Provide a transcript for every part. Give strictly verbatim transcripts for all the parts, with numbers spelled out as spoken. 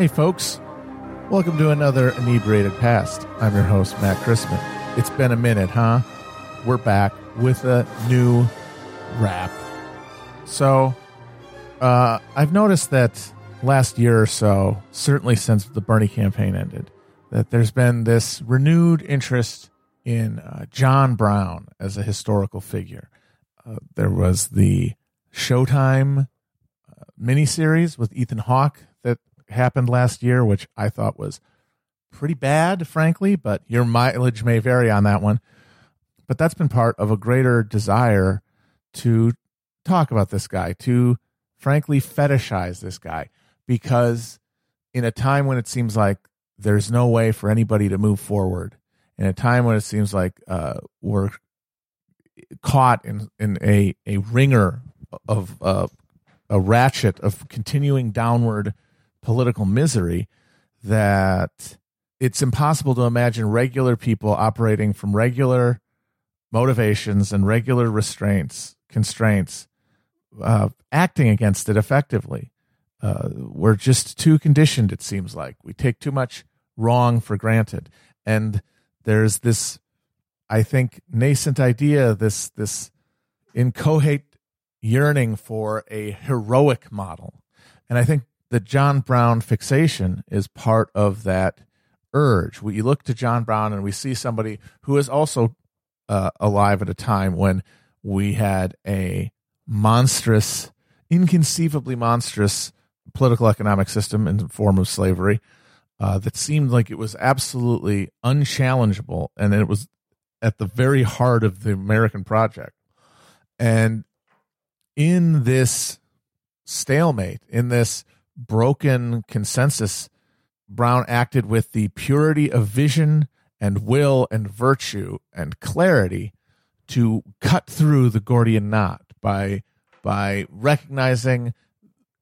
Hey folks, welcome to another Inebriated Past. I'm your host, Matt Christman. It's been a minute, huh? We're back with a new wrap. So, uh, I've noticed that last year or so, certainly since the Bernie campaign ended, that there's been this renewed interest in uh, John Brown as a historical figure. Uh, there was the Showtime uh, miniseries with Ethan Hawke that happened last year, which I thought was pretty bad, frankly, but your mileage may vary on that one. But that's been part of a greater desire to talk about this guy, to frankly fetishize this guy, because in a time when it seems like there's no way for anybody to move forward, in a time when it seems like uh, we're caught in, in a, a ringer of uh, a ratchet of continuing downward political misery, that it's impossible to imagine regular people operating from regular motivations and regular restraints, constraints, uh, acting against it effectively. Uh, we're just too conditioned, it seems like. We take too much wrong for granted. And there's this, I think, nascent idea, this this inchoate yearning for a heroic model. And I think the John Brown fixation is part of that urge. We look to John Brown and we see somebody who is also uh, alive at a time when we had a monstrous, inconceivably monstrous political economic system in the form of slavery uh, that seemed like it was absolutely unchallengeable, and it was at the very heart of the American project. And in this stalemate, in this broken consensus, Brown acted with the purity of vision and will and virtue and clarity to cut through the Gordian knot by by recognizing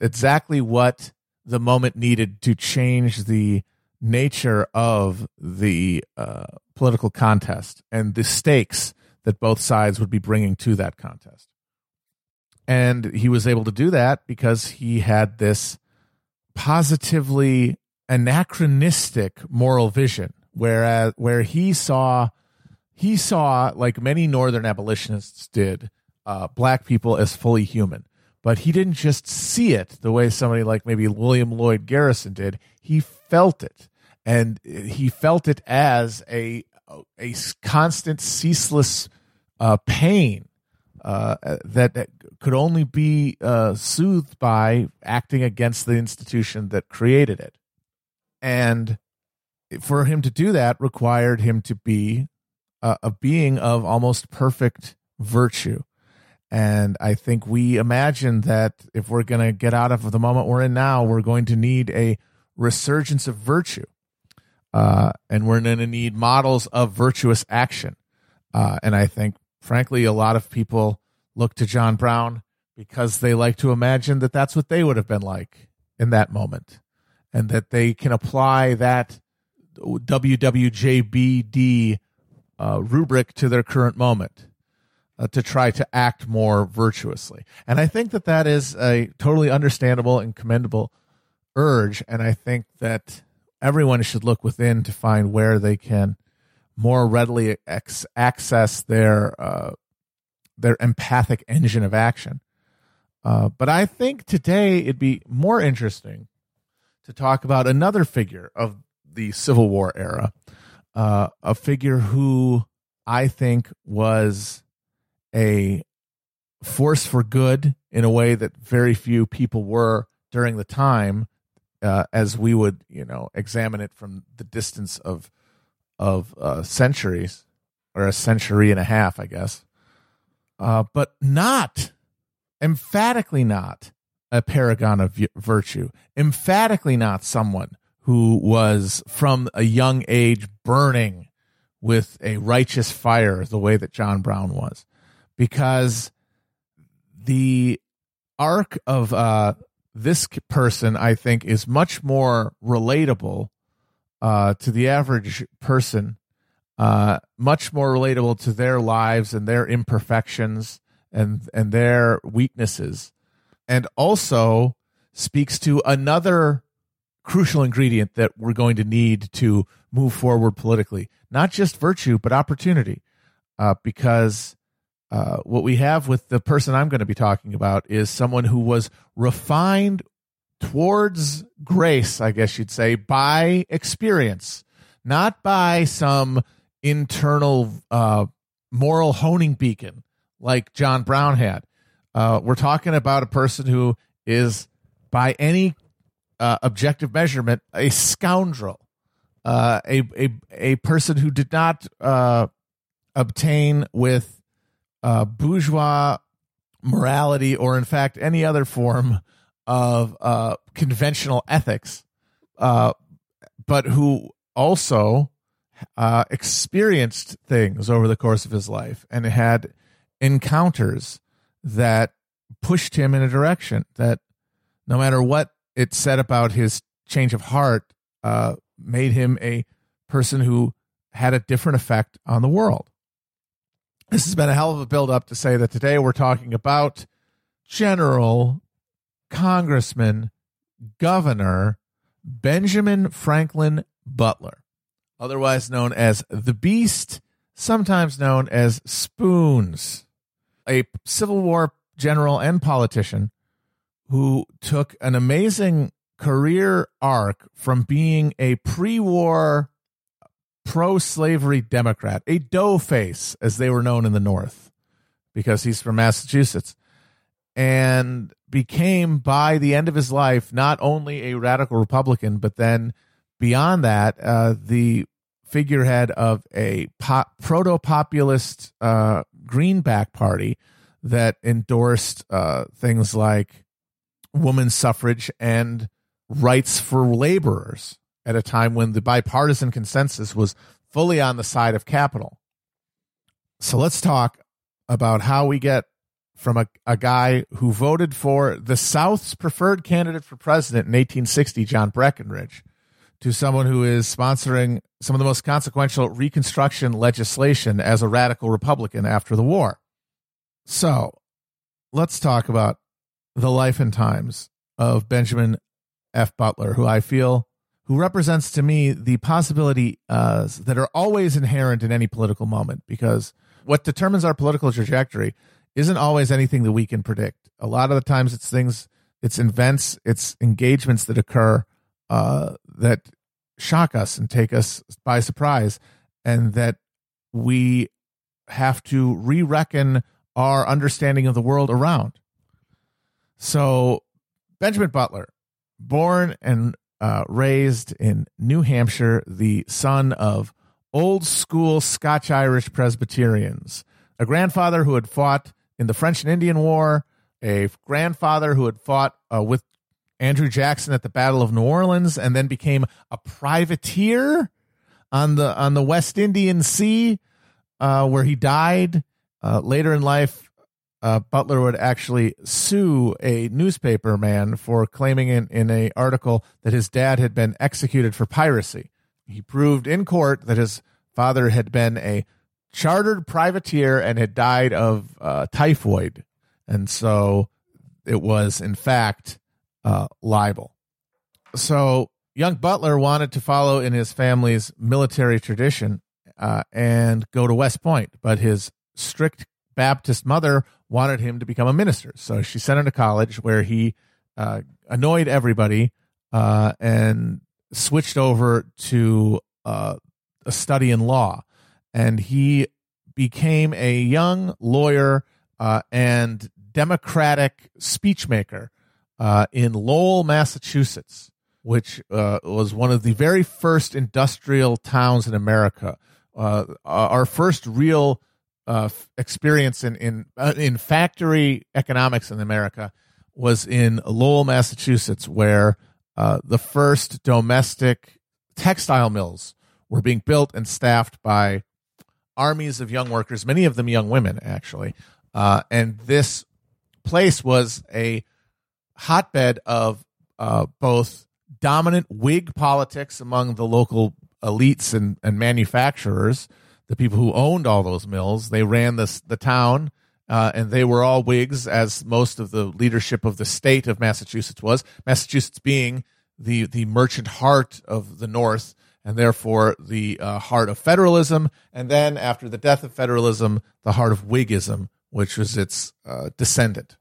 exactly what the moment needed to change the nature of the uh, political contest and the stakes that both sides would be bringing to that contest. And he was able to do that because he had this positively anachronistic moral vision, whereas where he saw he saw like many northern abolitionists did, uh, black people as fully human. But he didn't just see it the way somebody like maybe William Lloyd Garrison did. He felt it, and he felt it as a a constant, ceaseless uh, pain uh, that, that could only be uh, soothed by acting against the institution that created it. And for him to do that required him to be a, a being of almost perfect virtue. And I think we imagine that if we're going to get out of the moment we're in now, we're going to need a resurgence of virtue. Uh, and we're going to need models of virtuous action. Uh, and I think, frankly, a lot of people look to John Brown because they like to imagine that that's what they would have been like in that moment, and that they can apply that W W J B D uh, rubric to their current moment uh, to try to act more virtuously. And I think that that is a totally understandable and commendable urge, and I think that everyone should look within to find where they can more readily ex- access their uh their empathic engine of action. Uh, but I think today it'd be more interesting to talk about another figure of the Civil War era, uh, a figure who I think was a force for good in a way that very few people were during the time, uh, as we would, you know, examine it from the distance of, of uh, centuries, or a century and a half, I guess. Uh, but not, emphatically not, a paragon of virtue. Emphatically not someone who was from a young age burning with a righteous fire the way that John Brown was. Because the arc of uh, this person, I think, is much more relatable uh, to the average person. Uh, much more relatable to their lives and their imperfections and and their weaknesses, and also speaks to another crucial ingredient that we're going to need to move forward politically. Not just virtue, but opportunity. Uh, because uh, what we have with the person I'm going to be talking about is someone who was refined towards grace, I guess you'd say, by experience, not by some internal uh, moral honing beacon like John Brown had. Uh, we're talking about a person who is, by any uh, objective measurement, a scoundrel, uh, a, a a person who did not uh, obtain with uh, bourgeois morality or, in fact, any other form of uh, conventional ethics, uh, but who also uh, experienced things over the course of his life and had encounters that pushed him in a direction that, no matter what it said about his change of heart, uh, made him a person who had a different effect on the world. This has been a hell of a build-up to say that today we're talking about General, Congressman, Governor Benjamin Franklin Butler, otherwise known as the Beast, sometimes known as Spoons, a Civil War general and politician who took an amazing career arc from being a pre-war pro-slavery Democrat, a doughface, as they were known in the North, because he's from Massachusetts, and became, by the end of his life, not only a radical Republican, but then beyond that, uh, the figurehead of a pop, proto-populist uh, Greenback Party that endorsed uh, things like women's suffrage and rights for laborers at a time when the bipartisan consensus was fully on the side of capital. So let's talk about how we get from a, a guy who voted for the South's preferred candidate for president in eighteen sixty, John Breckinridge, to someone who is sponsoring some of the most consequential Reconstruction legislation as a radical Republican after the war. So let's talk about the life and times of Benjamin F. Butler, who I feel, who represents to me the possibility uh, that are always inherent in any political moment, because what determines our political trajectory isn't always anything that we can predict. A lot of the times it's things, it's events, it's engagements that occur uh, that shock us and take us by surprise, and that we have to re-reckon our understanding of the world around. So Benjamin Butler, born and uh, raised in New Hampshire, the son of old school Scotch-Irish Presbyterians, a grandfather who had fought in the French and Indian War, a grandfather who had fought uh, with Andrew Jackson at the Battle of New Orleans, and then became a privateer on the on the West Indian Sea, uh, where he died uh, later in life. Uh, Butler would actually sue a newspaper man for claiming in, in an article that his dad had been executed for piracy. He proved in court that his father had been a chartered privateer and had died of uh, typhoid. And so it was, in fact, uh, libel. So young Butler wanted to follow in his family's military tradition uh, and go to West Point, but his strict Baptist mother wanted him to become a minister. So she sent him to college, where he uh, annoyed everybody uh, and switched over to uh, a study in law. And he became a young lawyer uh, and democratic speechmaker uh, in Lowell, Massachusetts, which uh, was one of the very first industrial towns in America. Uh, our first real Uh, experience in in uh, in factory economics in America was in Lowell, Massachusetts, where uh, the first domestic textile mills were being built and staffed by armies of young workers, many of them young women, actually. Uh, and this place was a hotbed of uh, both dominant Whig politics among the local elites and, and manufacturers. The people who owned all those mills, they ran this, the town, uh, and they were all Whigs, as most of the leadership of the state of Massachusetts was. Massachusetts being the the merchant heart of the North, and therefore the uh, heart of federalism, and then after the death of federalism, the heart of Whiggism, which was its uh, descendant.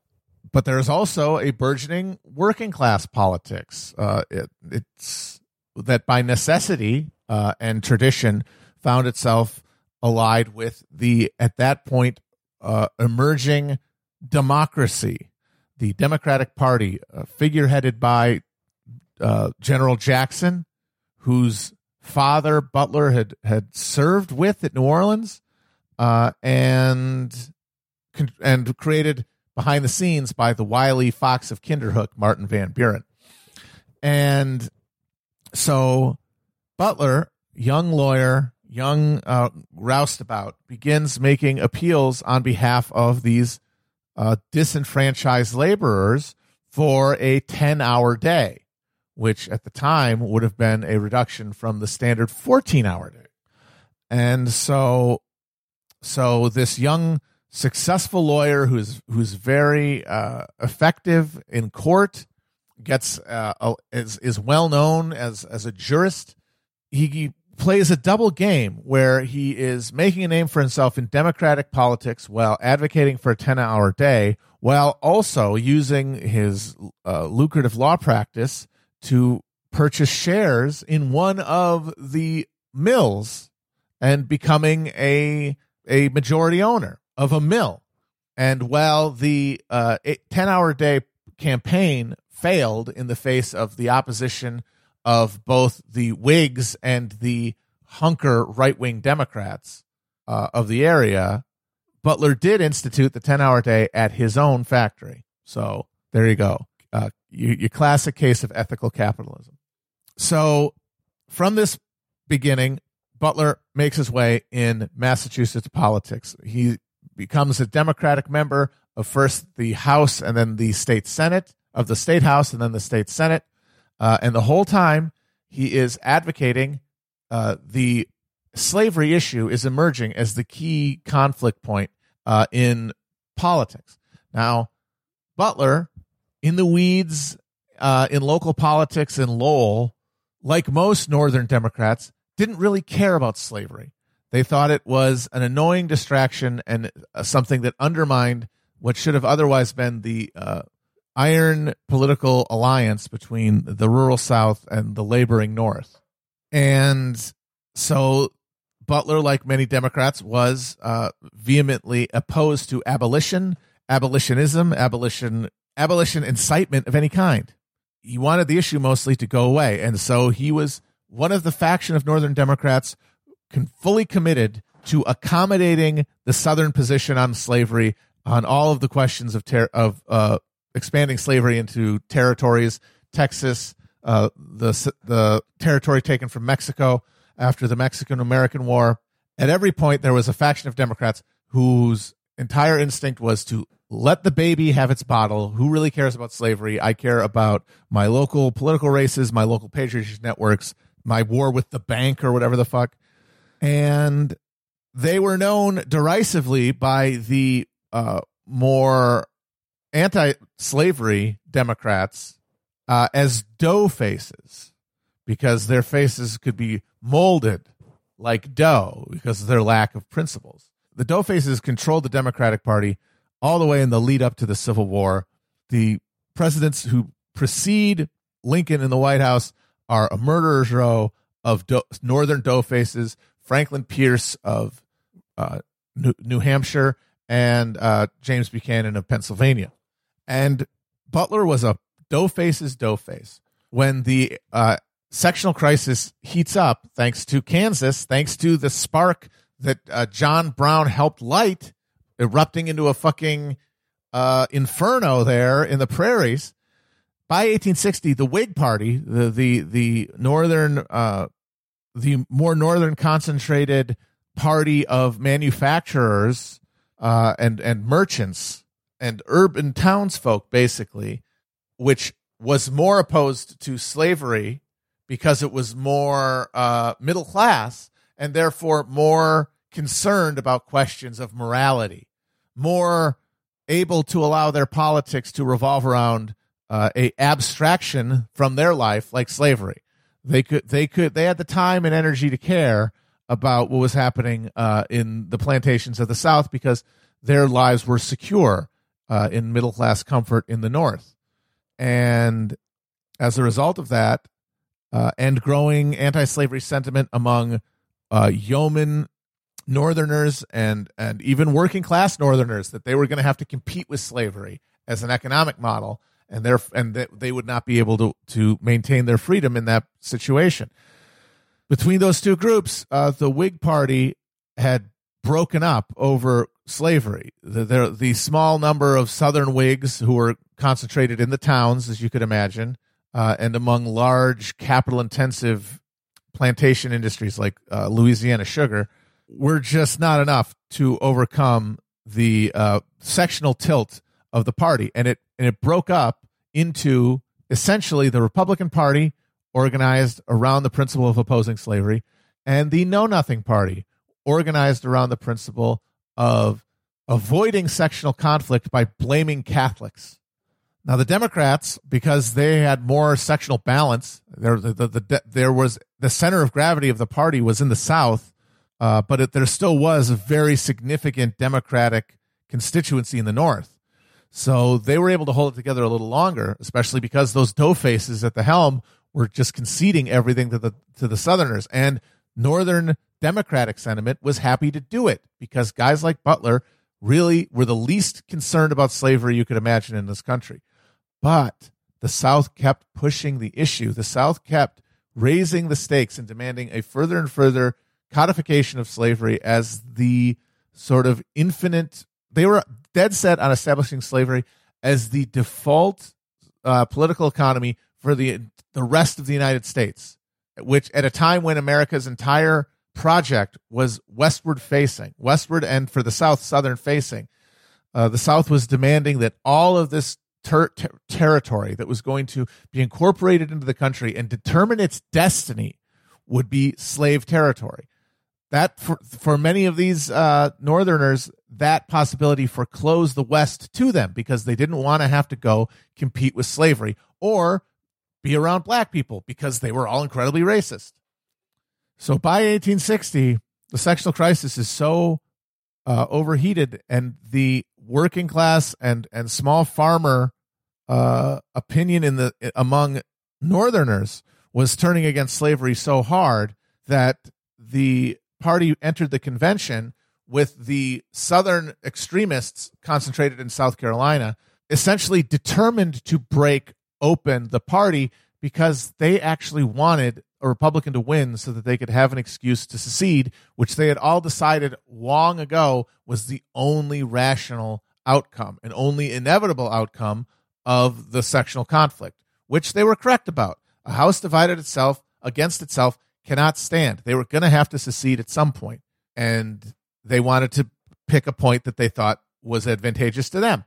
But there is also a burgeoning working class politics. Uh, it, it's that by necessity uh, and tradition found itself allied with the, at that point, uh, emerging democracy, the Democratic Party, uh, figureheaded by uh, General Jackson, whose father Butler had, had served with at New Orleans, uh, and and created behind the scenes by the wily fox of Kinderhook, Martin Van Buren. And so Butler, young lawyer, young uh, roustabout, begins making appeals on behalf of these uh, disenfranchised laborers for a ten-hour day, which at the time would have been a reduction from the standard fourteen-hour day. And so so this young successful lawyer who's who's very uh, effective in court, gets uh, a, is is well known as as a jurist. He, he plays a double game where he is making a name for himself in Democratic politics while advocating for a ten-hour day, while also using his uh, lucrative law practice to purchase shares in one of the mills and becoming a a majority owner of a mill. And while the uh, ten-hour day campaign failed in the face of the opposition of both the Whigs and the hunker right-wing Democrats uh, of the area, Butler did institute the ten-hour day at his own factory. So there you go. Uh, you, your classic case of ethical capitalism. So from this beginning, Butler makes his way in Massachusetts politics. He becomes a Democratic member of first the House and then the state Senate, of the state House and then the state Senate. Uh, and the whole time he is advocating, uh, the slavery issue is emerging as the key conflict point uh, in politics. Now, Butler, in the weeds, uh, in local politics in Lowell, like most Northern Democrats, didn't really care about slavery. They thought it was an annoying distraction and uh, something that undermined what should have otherwise been the uh, iron political alliance between the rural South and the laboring North. And so Butler, like many Democrats, was uh, vehemently opposed to abolition, abolitionism, abolition, abolition incitement of any kind. He wanted the issue mostly to go away. And so he was one of the faction of Northern Democrats Can fully committed to accommodating the Southern position on slavery, on all of the questions of ter- of uh, expanding slavery into territories, Texas, uh, the the territory taken from Mexico after the Mexican-American War. At every point, there was a faction of Democrats whose entire instinct was to let the baby have its bottle. Who really cares about slavery? I care about my local political races, my local patriot networks, my war with the bank or whatever the fuck. And they were known derisively by the uh, more anti-slavery Democrats uh, as dough faces, because their faces could be molded like dough because of their lack of principles. The dough faces controlled the Democratic Party all the way in the lead up to the Civil War. The presidents who precede Lincoln in the White House are a murderer's row of do- Northern dough faces. Franklin Pierce of uh, New, New Hampshire, and uh, James Buchanan of Pennsylvania. And Butler was a doughface's doughface. When the uh, sectional crisis heats up, thanks to Kansas, thanks to the spark that uh, John Brown helped light, erupting into a fucking uh, inferno there in the prairies, by eighteen sixty, the Whig Party, the the, the northern uh the more northern concentrated party of manufacturers uh, and, and merchants and urban townsfolk, basically, which was more opposed to slavery because it was more uh, middle class and therefore more concerned about questions of morality, more able to allow their politics to revolve around uh, a abstraction from their life, like slavery. They could, they could, they had the time and energy to care about what was happening uh, in the plantations of the South because their lives were secure uh, in middle-class comfort in the North. And as a result of that, uh, and growing anti-slavery sentiment among uh, yeoman Northerners and, and even working-class Northerners, that they were going to have to compete with slavery as an economic model, and, their, and th- they would not be able to, to maintain their freedom in that situation. Between those two groups, uh, the Whig Party had broken up over slavery. The, the, the small number of Southern Whigs who were concentrated in the towns, as you could imagine, uh, and among large capital-intensive plantation industries like uh, Louisiana sugar, were just not enough to overcome the uh, sectional tilt of the party. And it, and it broke up into essentially the Republican Party, organized around the principle of opposing slavery, and the Know Nothing Party, organized around the principle of avoiding sectional conflict by blaming Catholics. Now, the Democrats, because they had more sectional balance, there, the, the, the, there was the center of gravity of the party was in the South, uh, but it, there still was a very significant Democratic constituency in the North. So they were able to hold it together a little longer, especially because those dough faces at the helm were just conceding everything to the to the Southerners, and Northern Democratic sentiment was happy to do it because guys like Butler really were the least concerned about slavery you could imagine in this country. But the South kept pushing the issue. The South kept raising the stakes and demanding a further and further codification of slavery as the sort of infinite. They were dead set on establishing slavery as the default uh, political economy for the the rest of the United States, which at a time when America's entire project was westward facing, westward and for the South, southern facing, uh, the South was demanding that all of this ter- ter- territory that was going to be incorporated into the country and determine its destiny would be slave territory. That for, for many of these uh, Northerners, that possibility foreclosed the West to them because they didn't want to have to go compete with slavery or be around black people because they were all incredibly racist. So by eighteen sixty, the sectional crisis is so uh, overheated, and the working class and and small farmer uh, opinion in the among Northerners was turning against slavery so hard that the party entered the convention with the Southern extremists concentrated in South Carolina, essentially determined to break open the party because they actually wanted a Republican to win so that they could have an excuse to secede, which they had all decided long ago was the only rational outcome and only inevitable outcome of the sectional conflict, which they were correct about. A house divided itself against itself cannot stand. They were going to have to secede at some point, and they wanted to pick a point that they thought was advantageous to them.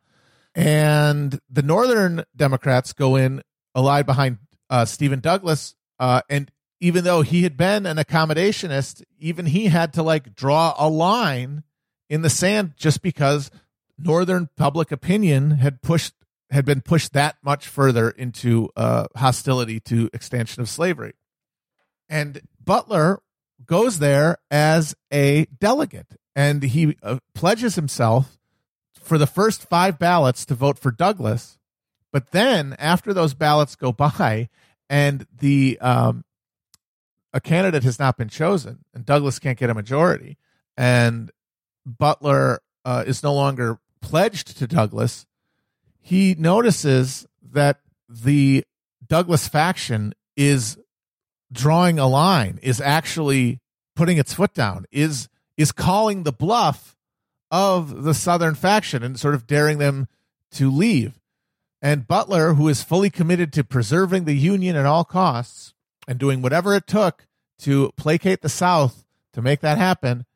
And the Northern Democrats go in allied behind uh, Stephen Douglas. Uh, and even though he had been an accommodationist, even he had to like draw a line in the sand just because Northern public opinion had pushed, had been pushed that much further into uh, hostility to extension of slavery. And Butler goes there as a delegate, and he uh, pledges himself for the first five ballots to vote for Douglas. But then after those ballots go by and the um, a candidate has not been chosen and Douglas can't get a majority and Butler uh, is no longer pledged to Douglas, he notices that the Douglas faction is drawing a line, is actually putting its foot down, is is calling the bluff of the Southern faction and sort of daring them to leave. And Butler, who is fully committed to preserving the Union at all costs and doing whatever it took to placate the South to make that happen,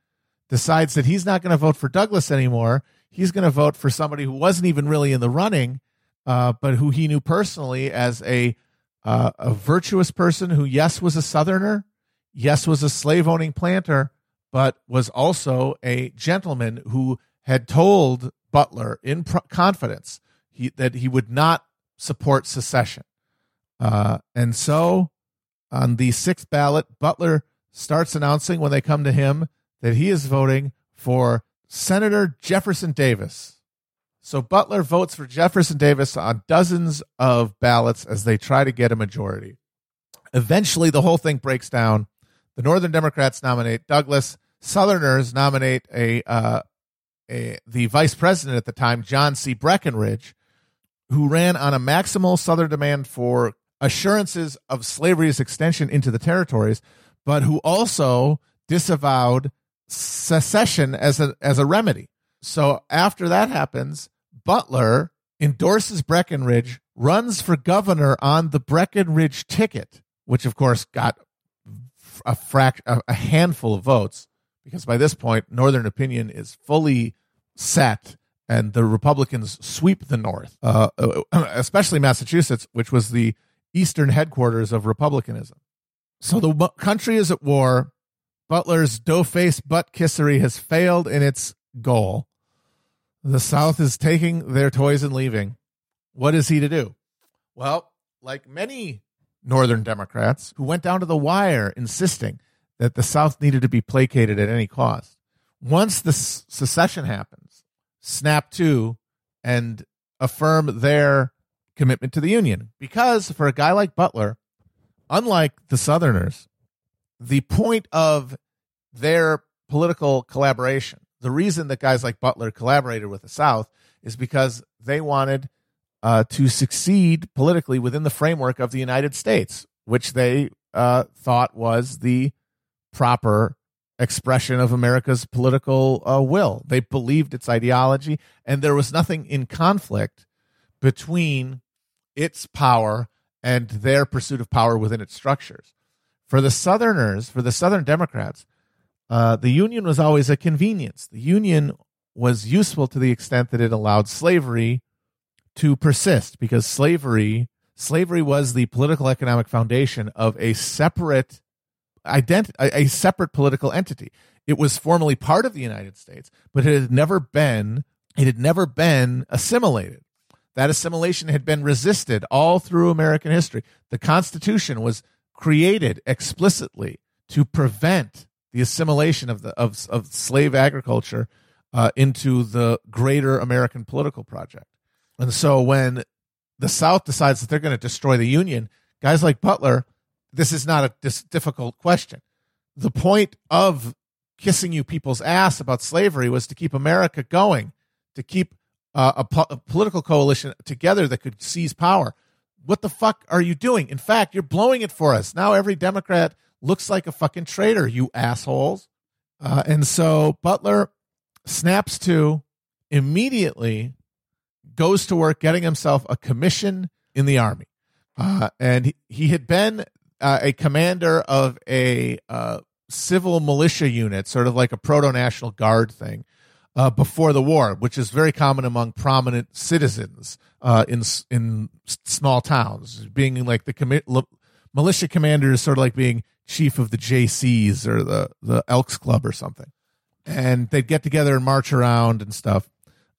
decides that he's not going to vote for Douglas anymore. He's going to vote for somebody who wasn't even really in the running, uh, but who he knew personally as a uh, a virtuous person who, yes, was a Southerner, yes, was a slave-owning planter, but was also a gentleman who had told Butler in pro- confidence he, that he would not support secession. Uh, and so on the sixth ballot, Butler starts announcing when they come to him that he is voting for Senator Jefferson Davis. So Butler votes for Jefferson Davis on dozens of ballots as they try to get a majority. Eventually, the whole thing breaks down. The Northern Democrats nominate Douglas. Southerners nominate a, uh, a the vice president at the time, John C. Breckinridge, who ran on a maximal Southern demand for assurances of slavery's extension into the territories, but who also disavowed secession as a as a remedy. So after that happens, Butler endorses Breckinridge, runs for governor on the Breckinridge ticket, which of course got a fract a handful of votes, because by this point Northern opinion is fully set and the Republicans sweep the North, uh, especially Massachusetts, which was the eastern headquarters of Republicanism. So the country is at war. Butler's dough-face butt-kissery has failed in its goal. The South is taking their toys and leaving. What is he to do? Well, like many Northern Democrats who went down to the wire insisting that the South needed to be placated at any cost, once the secession happens, snap to and affirm their commitment to the Union. Because for a guy like Butler, unlike the Southerners, the point of their political collaboration, the reason that guys like Butler collaborated with the South, is because they wanted uh, to succeed politically within the framework of the United States, which they uh, thought was the proper expression of America's political uh, will. They believed its ideology, and there was nothing in conflict between its power and their pursuit of power within its structures. For the Southerners, for the Southern Democrats, uh, the Union was always a convenience. The Union was useful to the extent that it allowed slavery to persist, because slavery slavery was the political economic foundation of a separate identi- a separate political entity. It was formerly part of the United States, but it had never been it had never been assimilated. That assimilation had been resisted all through American history. The Constitution was created explicitly to prevent the assimilation of the of, of slave agriculture uh, into the greater American political project. And so when the South decides that they're going to destroy the Union, guys like Butler, this is not a dis- difficult question. The point of kissing you people's ass about slavery was to keep America going, to keep uh, a, po- a political coalition together that could seize power. What the fuck are you doing? In fact, you're blowing it for us. Now every Democrat looks like a fucking traitor, you assholes. Uh, and so Butler snaps to, immediately goes to work getting himself a commission in the Army. Uh, and he, he had been uh, a commander of a uh, civil militia unit, sort of like a proto-National Guard thing, Uh, before the war, which is very common among prominent citizens uh, in in small towns, being like the commi- l- militia commander is sort of like being chief of the J Cs or the, the Elks Club or something. And they'd get together and march around and stuff.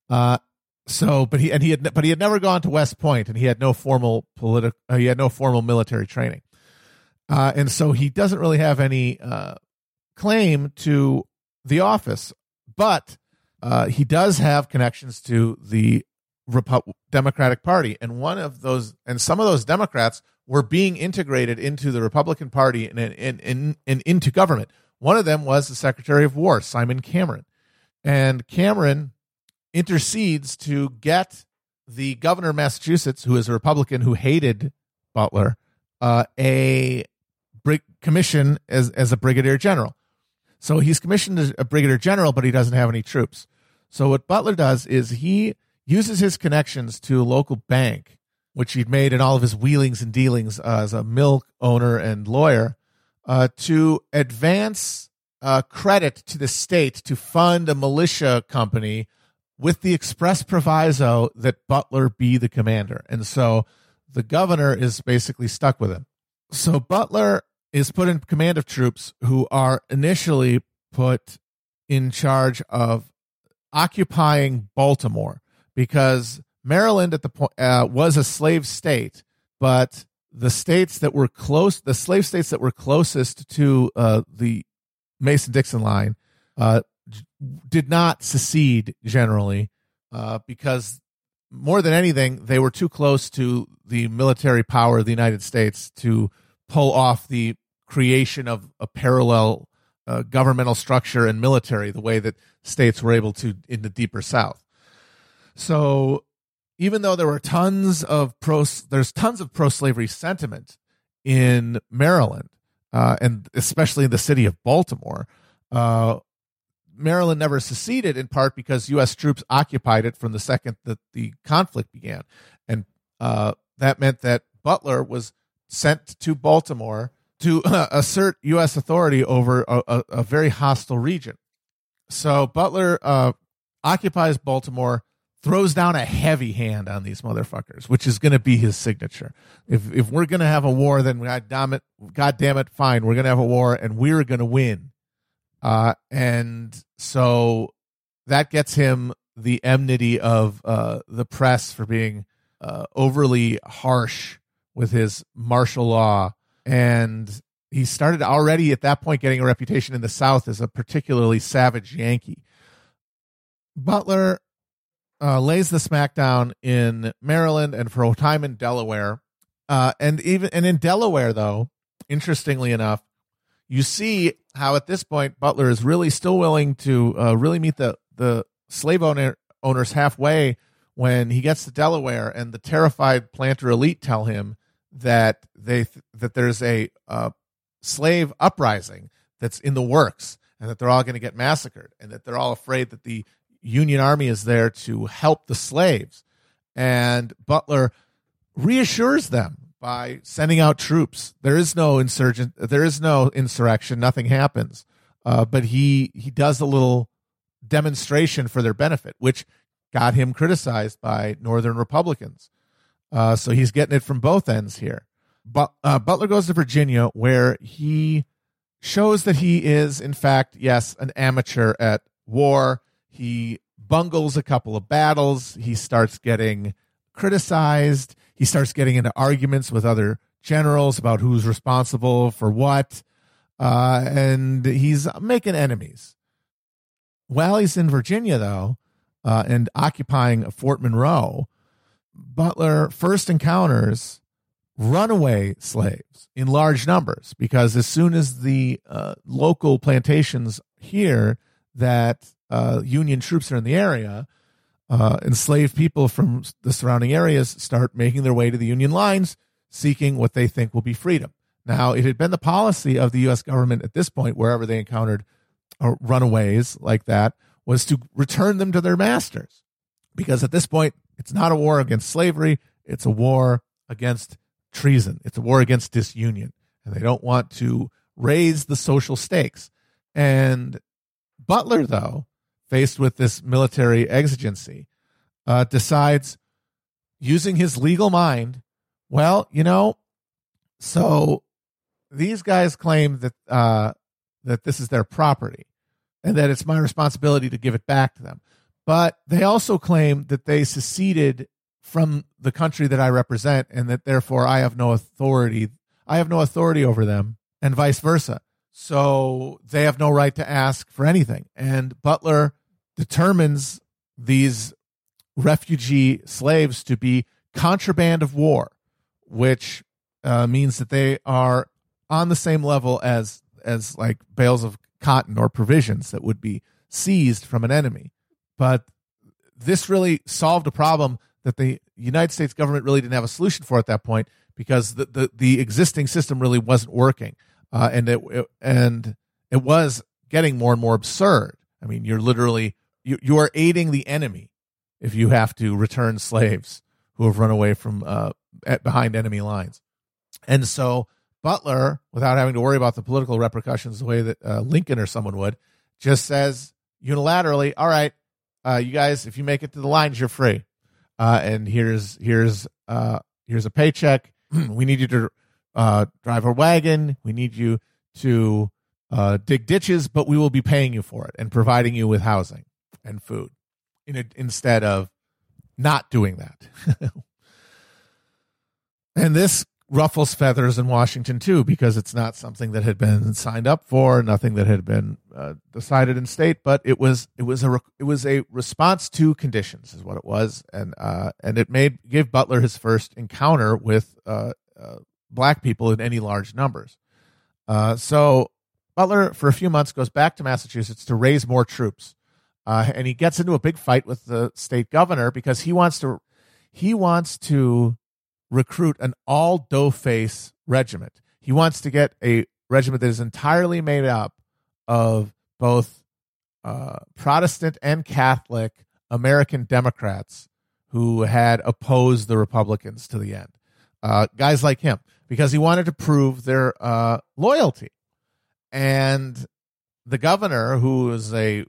Uh, so, but he and he had but he had never gone to West Point, and he had no formal political uh, he had no formal military training, uh, and so he doesn't really have any uh, claim to the office, but. Uh, he does have connections to the Repu- Democratic Party, and one of those, and some of those Democrats were being integrated into the Republican Party and, and, and, and into government. One of them was the Secretary of War, Simon Cameron, and Cameron intercedes to get the governor of Massachusetts, who is a Republican who hated Butler, uh, a brig- commission as as a brigadier general. So he's commissioned as a brigadier general, but he doesn't have any troops. So what Butler does is he uses his connections to a local bank, which he'd made in all of his wheelings and dealings uh, as a mill owner and lawyer, uh, to advance uh, credit to the state to fund a militia company with the express proviso that Butler be the commander. And so the governor is basically stuck with him. So Butler is put in command of troops who are initially put in charge of occupying Baltimore, because Maryland at the point uh, was a slave state, but the states that were close, the slave states that were closest to uh, the Mason-Dixon line, uh, did not secede generally uh, because more than anything, they were too close to the military power of the United States to pull off the creation of a parallel uh, governmental structure and military the way that states were able to in the deeper South. So even though there were tons of pro, there's tons of pro-slavery sentiment in Maryland, uh, and especially in the city of Baltimore, uh, Maryland never seceded in part because U S troops occupied it from the second that the conflict began. And uh, that meant that Butler was sent to Baltimore to uh, assert U S authority over a, a, a very hostile region. So Butler uh, occupies Baltimore, throws down a heavy hand on these motherfuckers, which is going to be his signature. If if we're going to have a war, then God damn it, God damn it, fine, we're going to have a war and we're going to win. Uh, and so that gets him the enmity of uh, the press for being uh, overly harsh with his martial law. And he started already at that point getting a reputation in the South as a particularly savage Yankee. Butler uh, lays the smackdown in Maryland and for a time in Delaware. Uh, and even and in Delaware, though, interestingly enough, you see how at this point Butler is really still willing to uh, really meet the, the slave owner, owners halfway when he gets to Delaware, and the terrified planter elite tell him that they that there's a uh, slave uprising that's in the works, and that they're all going to get massacred, and that they're all afraid that the Union Army is there to help the slaves. And Butler reassures them by sending out troops. There is no insurgent. There is no insurrection. Nothing happens. Uh, but he he does a little demonstration for their benefit, which got him criticized by Northern Republicans. Uh, so he's getting it from both ends here. But uh, Butler goes to Virginia, where he shows that he is, in fact, yes, an amateur at war. He bungles a couple of battles. He starts getting criticized. He starts getting into arguments with other generals about who's responsible for what, uh, and he's making enemies. While he's in Virginia, though, uh, and occupying Fort Monroe, Butler first encounters runaway slaves in large numbers, because as soon as the uh, local plantations hear that uh, Union troops are in the area, Uh, enslaved people from the surrounding areas start making their way to the Union lines, seeking what they think will be freedom. Now, it had been the policy of the U S government at this point, wherever they encountered uh, runaways like that, was to return them to their masters. Because at this point, it's not a war against slavery. It's a war against treason. It's a war against disunion. And they don't want to raise the social stakes. And Butler, though, faced with this military exigency, uh, decides, using his legal mind, well, you know, so these guys claim that uh, that this is their property and that it's my responsibility to give it back to them. But they also claim that they seceded from the country that I represent, and that therefore I have no authority. I have no authority over them, and vice versa. So they have no right to ask for anything. And Butler determines these refugee slaves to be contraband of war, which uh, means that they are on the same level as as like bales of cotton or provisions that would be seized from an enemy. But this really solved a problem that the United States government really didn't have a solution for at that point, because the the, the existing system really wasn't working. Uh, and it, it and it was getting more and more absurd. I mean, you're literally you you are aiding the enemy if you have to return slaves who have run away from uh, at, behind enemy lines. And so Butler, without having to worry about the political repercussions the way that uh, Lincoln or someone would, just says unilaterally, "All right, uh, you guys, if you make it to the lines, you're free. Uh, and here's here's uh, here's a paycheck. We need you to." Uh, drive a wagon. We need you to uh, dig ditches, but we will be paying you for it and providing you with housing and food in a, instead of not doing that. And this ruffles feathers in Washington, too, because it's not something that had been signed up for, nothing that had been uh, decided in state, but it was it was a it was a response to conditions is what it was. And uh, and it made gave Butler his first encounter with uh, uh, black people in any large numbers. Uh, so Butler, for a few months, goes back to Massachusetts to raise more troops. Uh, and he gets into a big fight with the state governor because he wants to he wants to recruit an all doughface regiment. He wants to get a regiment that is entirely made up of both uh, Protestant and Catholic American Democrats who had opposed the Republicans to the end. Uh, guys like him, because he wanted to prove their uh, loyalty. And the governor, who is a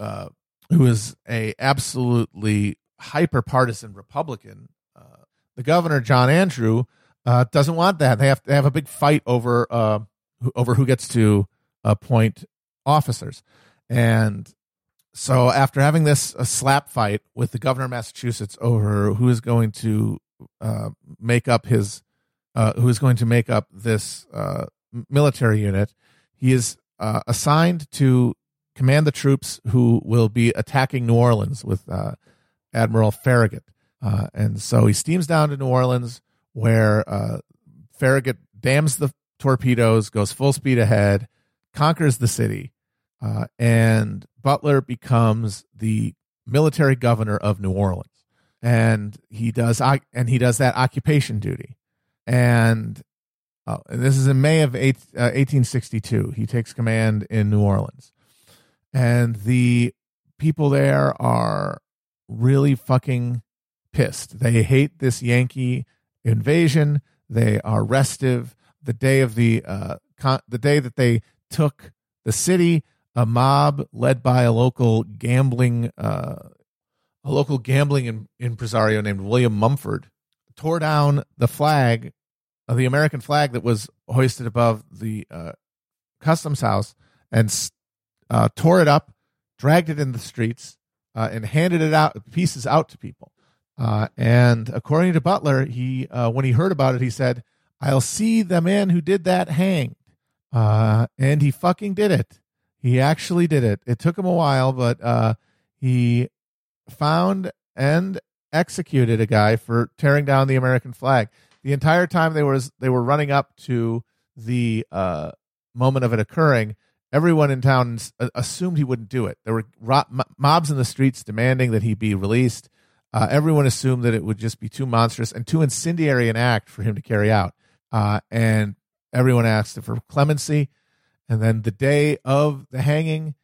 Uh, who is a absolutely hyper-partisan Republican, uh, the governor, John Andrew, uh, doesn't want that. They have to have a big fight over uh, who, over who gets to appoint officers. And so after having this a slap fight with the governor of Massachusetts over who is going to uh, make up his uh, who is going to make up this uh, military unit, he is uh, assigned to command the troops who will be attacking New Orleans with uh, Admiral Farragut. Uh, and so he steams down to New Orleans, where uh, Farragut dams the torpedoes, goes full speed ahead, conquers the city, uh, and Butler becomes the military governor of New Orleans. And he does and he does that occupation duty. And, oh, and this is in May of eight, uh, eighteen sixty-two. He takes command in New Orleans. And the people there are really fucking pissed. They hate this Yankee invasion. They are restive. The day of the uh, con- the day that they took the city, a mob led by a local gambling uh, a local gambling impresario named William Mumford tore down the flag, uh, the American flag that was hoisted above the uh, customs house, and St- Uh, tore it up, dragged it in the streets, uh, and handed it out pieces out to people. Uh, and according to Butler, he uh, when he heard about it, he said, "I'll see the man who did that hanged." Uh, and he fucking did it. He actually did it. It took him a while, but uh, he found and executed a guy for tearing down the American flag. The entire time they was they were running up to the uh, moment of it occurring, everyone in town assumed he wouldn't do it. There were mobs in the streets demanding that he be released. Uh, everyone assumed that it would just be too monstrous and too incendiary an act for him to carry out. Uh, and everyone asked him for clemency. And then the day of the hanging,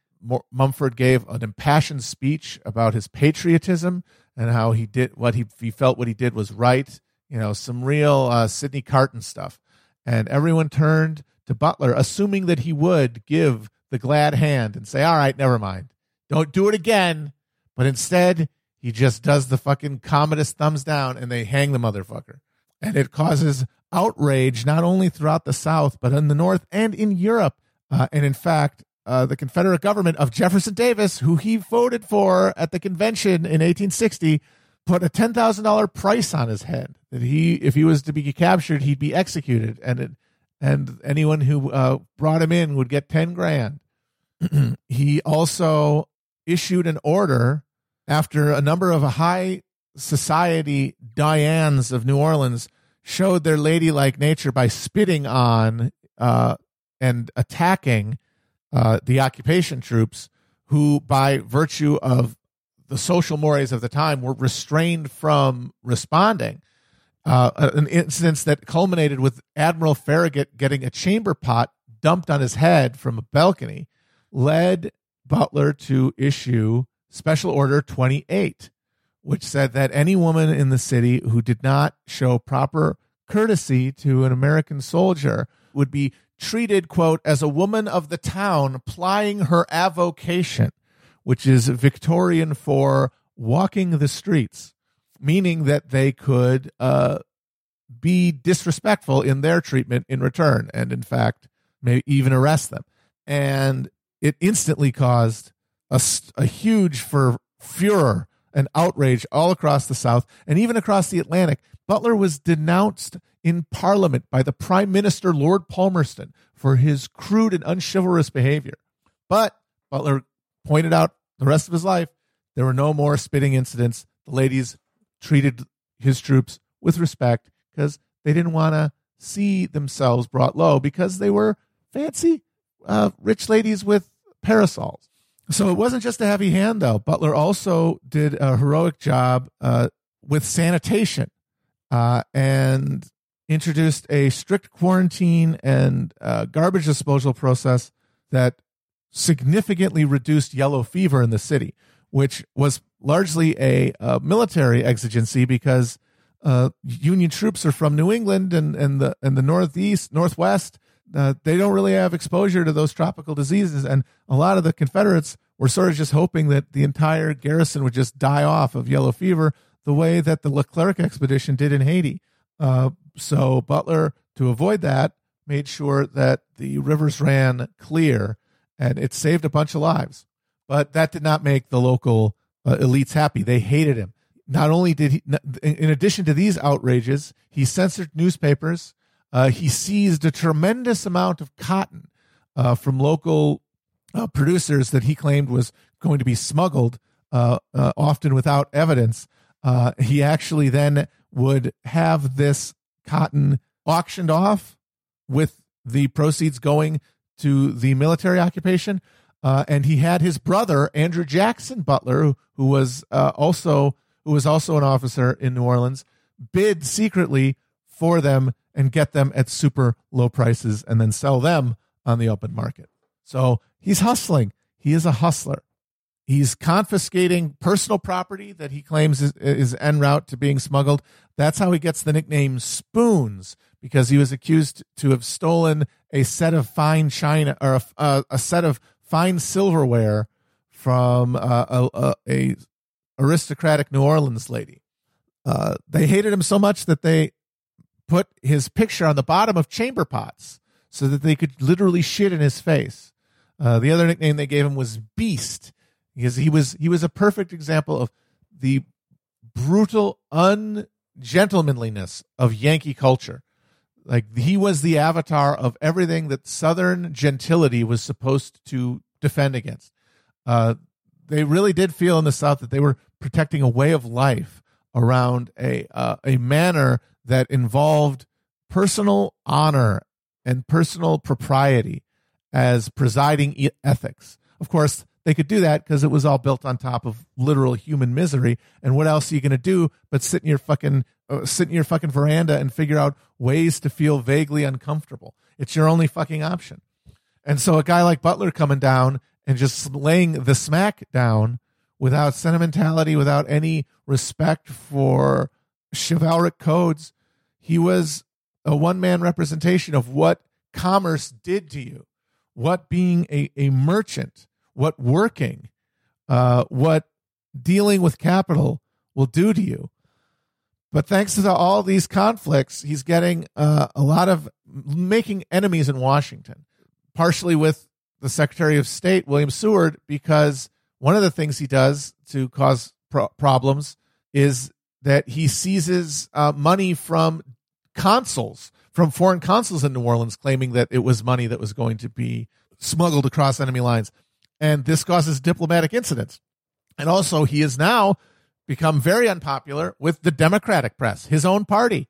Mumford gave an impassioned speech about his patriotism and how he did what he, he felt what he did was right. You know, some real uh, Sidney Carton stuff. And everyone turned to Butler, assuming that he would give the glad hand and say, "All right, never mind. Don't do it again." But instead, he just does the fucking communist thumbs down and they hang the motherfucker. And it causes outrage not only throughout the South, but in the North and in Europe. Uh, and in fact, uh, the Confederate government of Jefferson Davis, who he voted for at the convention in eighteen sixty, put a ten thousand dollars price on his head that he, if he was to be captured, he'd be executed. And it And anyone who uh, brought him in would get ten grand. He also issued an order after a number of high society Dianes of New Orleans showed their ladylike nature by spitting on uh, and attacking uh, the occupation troops, who, by virtue of the social mores of the time, were restrained from responding. Uh, an incident that culminated with Admiral Farragut getting a chamber pot dumped on his head from a balcony led Butler to issue Special Order twenty-eight, which said that any woman in the city who did not show proper courtesy to an American soldier would be treated, quote, as a woman of the town plying her avocation, which is Victorian for walking the streets, meaning that they could uh, be disrespectful in their treatment in return, and in fact, maybe even arrest them. And it instantly caused a, a huge fur, furor, and outrage all across the South and even across the Atlantic, Butler was denounced in Parliament by the Prime Minister, Lord Palmerston, for his crude and unchivalrous behavior. But Butler pointed out the rest of his life, there were no more spitting incidents. The ladies treated his troops with respect because they didn't want to see themselves brought low because they were fancy, uh, rich ladies with parasols. So it wasn't just a heavy hand, though. Butler also did a heroic job uh, with sanitation uh, and introduced a strict quarantine and uh, garbage disposal process that significantly reduced yellow fever in the city, which was largely a, a military exigency because uh, Union troops are from New England and, and the and the Northeast, Northwest. Uh, they don't really have exposure to those tropical diseases. And a lot of the Confederates were sort of just hoping that the entire garrison would just die off of yellow fever the way that the Leclerc expedition did in Haiti. Uh, so Butler, to avoid that, made sure that the rivers ran clear, and it saved a bunch of lives. But that did not make the local uh, elites happy. They hated him. Not only did he, in addition to these outrages, he censored newspapers. Uh, he seized a tremendous amount of cotton uh, from local uh, producers that he claimed was going to be smuggled, uh, uh, often without evidence. Uh, he actually then would have this cotton auctioned off with the proceeds going to the military occupation. Uh, and he had his brother, Andrew Jackson Butler, who, who was uh, also who was also an officer in New Orleans, bid secretly for them and get them at super low prices and then sell them on the open market. So he's hustling. He is a hustler. He's confiscating personal property that he claims is, is en route to being smuggled. That's how he gets the nickname Spoons, because he was accused to have stolen a set of fine china or a, a, a set of fine silverware from uh, a, a, a aristocratic New Orleans lady. Uh, they hated him so much that they put his picture on the bottom of chamber pots so that they could literally shit in his face. Uh, the other nickname they gave him was Beast, because he was he was a perfect example of the brutal ungentlemanliness of Yankee culture. Like, he was the avatar of everything that Southern gentility was supposed to defend against. Uh, they really did feel in the South that they were protecting a way of life around a uh, a manner that involved personal honor and personal propriety as presiding e- ethics. Of course, they could do that because it was all built on top of literal human misery. And what else are you going to do but sit in your fucking uh, sit in your fucking veranda and figure out ways to feel vaguely uncomfortable? It's your only fucking option. And so a guy like Butler coming down and just laying the smack down without sentimentality, without any respect for chivalric codes, he was a one-man representation of what commerce did to you, what being a, a merchant, what working, uh, what dealing with capital will do to you. But thanks to all these conflicts, he's getting uh, a lot of making enemies in Washington, partially with the Secretary of State, William Seward, because one of the things he does to cause pro- problems is that he seizes uh, money from consuls, from foreign consuls in New Orleans, claiming that it was money that was going to be smuggled across enemy lines. And this causes diplomatic incidents. And also, he has now become very unpopular with the Democratic press, his own party.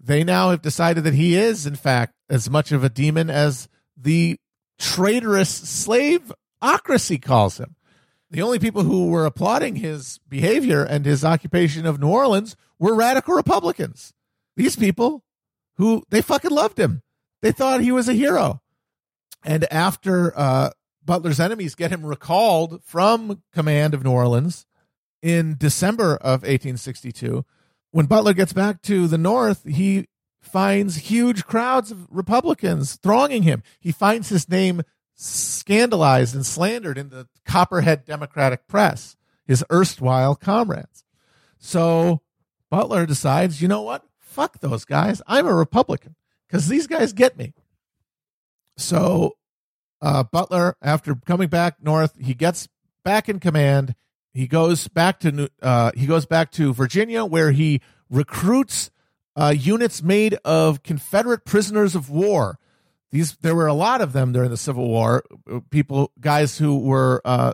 They now have decided that he is, in fact, as much of a demon as the traitorous slaveocracy calls him. The only people who were applauding his behavior and his occupation of New Orleans were radical Republicans. These people, who they fucking loved him. They thought he was a hero. And after uh, Butler's enemies get him recalled from command of New Orleans in December of eighteen sixty-two, when Butler gets back to the North, he finds huge crowds of Republicans thronging him. He finds his name scandalized and slandered in the Copperhead Democratic press, his erstwhile comrades. So Butler decides, you know what? Fuck those guys. I'm a Republican because these guys get me. So uh, Butler, after coming back north, he gets back in command. He goes back to uh, he goes back to Virginia, where he recruits uh, units made of Confederate prisoners of war. These there were a lot of them during the Civil War. People, guys who were uh,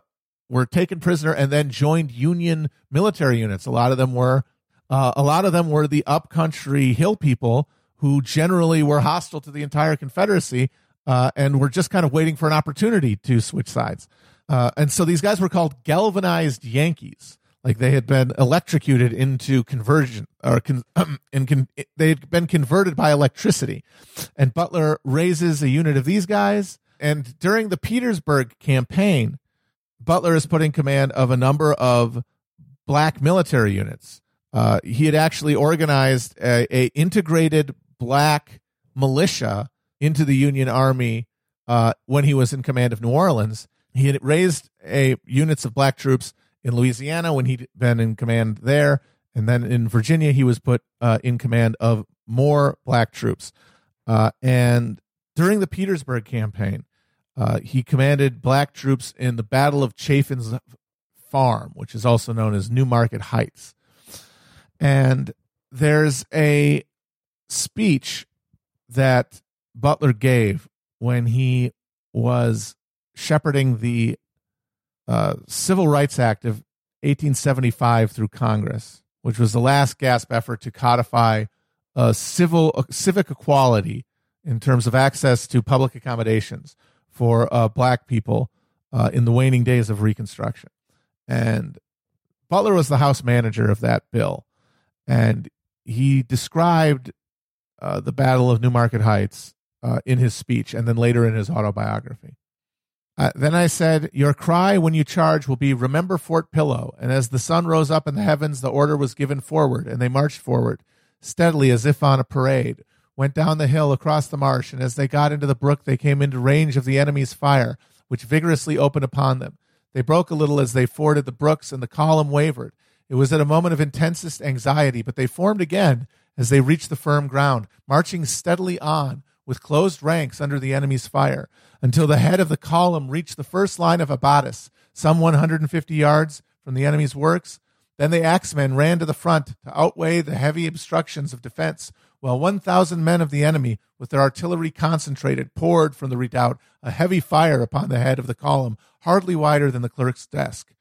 were taken prisoner and then joined Union military units. A lot of them were uh, a lot of them were the upcountry hill people who generally were hostile to the entire Confederacy uh, and were just kind of waiting for an opportunity to switch sides. Uh, and so these guys were called galvanized Yankees, like they had been electrocuted into conversion, or con- in con- they had been converted by electricity. And Butler raises a unit of these guys. And during the Petersburg campaign, Butler is put in command of a number of black military units. Uh, he had actually organized a, a integrated black militia into the Union Army uh, when he was in command of New Orleans. He had raised a units of black troops in Louisiana when he'd been in command there, and then in Virginia he was put uh, in command of more black troops. Uh, and during the Petersburg campaign, uh, he commanded black troops in the Battle of Chaffin's Farm, which is also known as New Market Heights. And there's a speech that Butler gave when he was shepherding the uh, Civil Rights Act of eighteen seventy-five through Congress, which was the last gasp effort to codify uh, civil uh, civic equality in terms of access to public accommodations for uh, black people uh, in the waning days of Reconstruction. And Butler was the House manager of that bill, and he described uh, the Battle of New Market Heights uh, in his speech and then later in his autobiography. Uh, then I said, "Your cry when you charge will be, 'Remember Fort Pillow.' And as the sun rose up in the heavens, the order was given forward, and they marched forward, steadily as if on a parade, went down the hill across the marsh, and as they got into the brook, they came into range of the enemy's fire, which vigorously opened upon them. They broke a little as they forded the brooks, and the column wavered. It was at a moment of intensest anxiety, but they formed again as they reached the firm ground, marching steadily on, with closed ranks under the enemy's fire, until the head of the column reached the first line of abatis, some one hundred fifty yards from the enemy's works. Then the axemen ran to the front to outweigh the heavy obstructions of defense, while one thousand men of the enemy, with their artillery concentrated, poured from the redoubt a heavy fire upon the head of the column, hardly wider than the clerk's desk.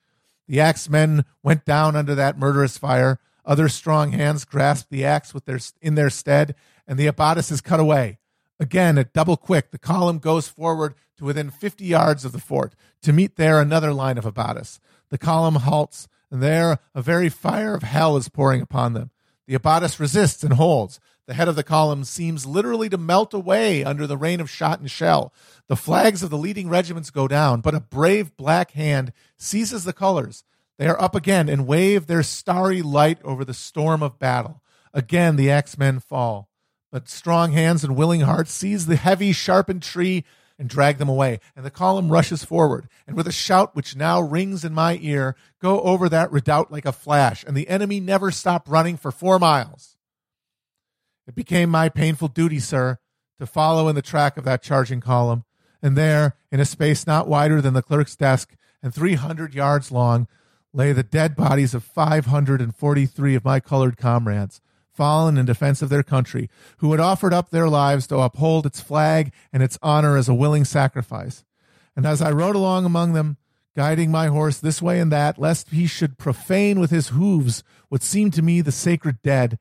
The axemen went down under that murderous fire. Other strong hands grasped the axe with their, in their stead, and the abatis is cut away. Again, at double quick, the column goes forward to within fifty yards of the fort to meet there another line of abatis. The column halts, and there a very fire of hell is pouring upon them. The abatis resists and holds. The head of the column seems literally to melt away under the rain of shot and shell. The flags of the leading regiments go down, but a brave black hand seizes the colors. They are up again and wave their starry light over the storm of battle. Again, the axemen fall. But strong hands and willing hearts seize the heavy, sharpened tree and drag them away. And the column rushes forward, and with a shout which now rings in my ear, go over that redoubt like a flash, and the enemy never stopped running for four miles. It became my painful duty, sir, to follow in the track of that charging column. And there, in a space not wider than the clerk's desk and three hundred yards long, lay the dead bodies of five hundred forty-three of my colored comrades, fallen in defense of their country, who had offered up their lives to uphold its flag and its honor as a willing sacrifice. And as I rode along among them, guiding my horse this way and that, lest he should profane with his hooves what seemed to me the sacred dead,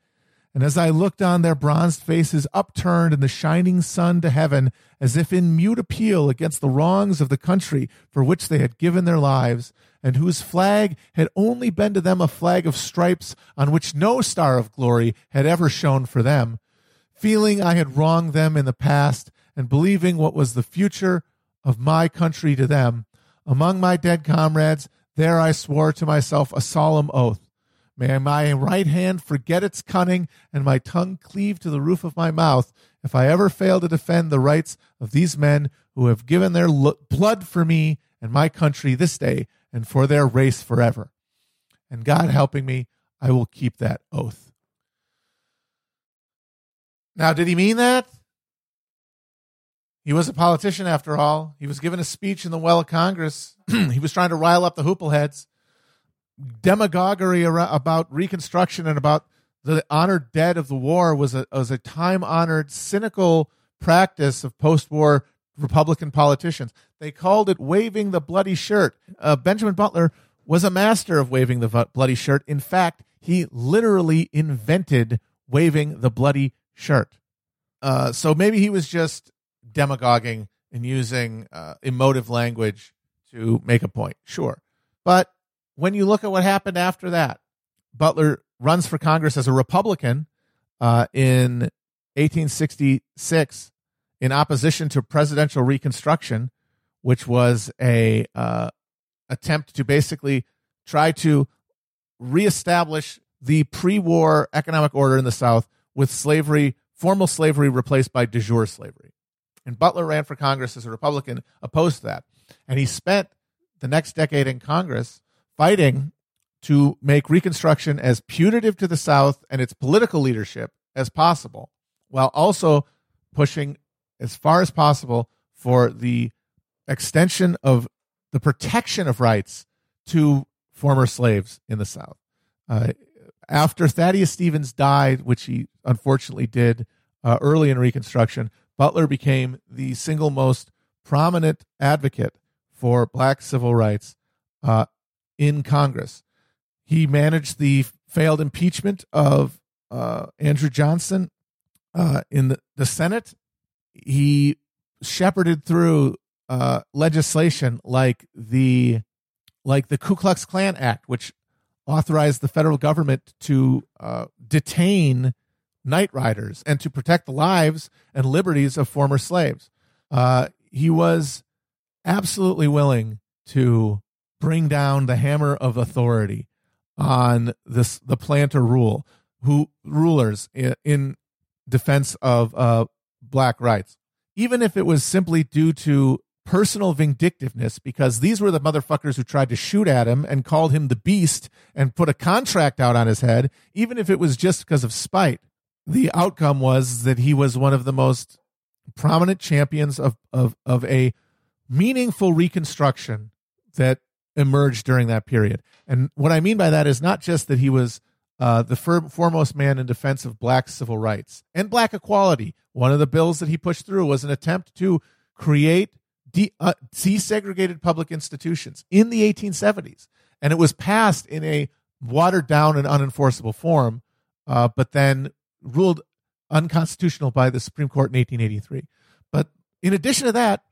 and as I looked on their bronzed faces upturned in the shining sun to heaven, as if in mute appeal against the wrongs of the country for which they had given their lives, and whose flag had only been to them a flag of stripes on which no star of glory had ever shone for them, feeling I had wronged them in the past and believing what was the future of my country to them, among my dead comrades, there I swore to myself a solemn oath. May my right hand forget its cunning and my tongue cleave to the roof of my mouth if I ever fail to defend the rights of these men who have given their lo- blood for me and my country this day, and for their race forever. And God helping me, I will keep that oath." Now, did he mean that? He was a politician, after all. He was giving a speech in the well of Congress. He was trying to rile up the hoople heads. demagoguery about Reconstruction and about the honored dead of the war was a, was a time-honored, cynical practice of post-war Republican politicians. They called it waving the bloody shirt. Uh, Benjamin Butler was a master of waving the v- bloody shirt. In fact, he literally invented waving the bloody shirt. Uh, so maybe he was just demagoguing and using uh, emotive language to make a point, sure. But when you look at what happened after that, Butler runs for Congress as a Republican uh, in eighteen sixty-six in opposition to presidential Reconstruction, which was a uh, attempt to basically try to reestablish the pre-war economic order in the South with slavery, formal slavery replaced by de jure slavery. And Butler ran for Congress as a Republican opposed to that. And he spent the next decade in Congress fighting to make Reconstruction as putative to the South and its political leadership as possible, while also pushing as far as possible for the extension of the protection of rights to former slaves in the South. Uh, after Thaddeus Stevens died, which he unfortunately did uh, early in Reconstruction, Butler became the single most prominent advocate for black civil rights uh, in Congress. He managed the failed impeachment of uh, Andrew Johnson uh, in the, the Senate. He shepherded through uh, legislation like the like the Ku Klux Klan Act, which authorized the federal government to uh, detain night riders and to protect the lives and liberties of former slaves. Uh, he was absolutely willing to bring down the hammer of authority on this the planter rule, who rulers in, in defense of uh, black rights, even if it was simply due to personal vindictiveness, because these were the motherfuckers who tried to shoot at him and called him the beast and put a contract out on his head. Even if it was just because of spite, the outcome was that he was one of the most prominent champions of of, of a meaningful Reconstruction that emerged during that period. And what I mean by that is not just that he was uh, the fir- foremost man in defense of black civil rights and black equality. One of the bills that he pushed through was an attempt to create de- uh, desegregated public institutions in the eighteen seventies. And it was passed in a watered down and unenforceable form, uh, but then ruled unconstitutional by the Supreme Court in eighteen eighty-three. But in addition to that,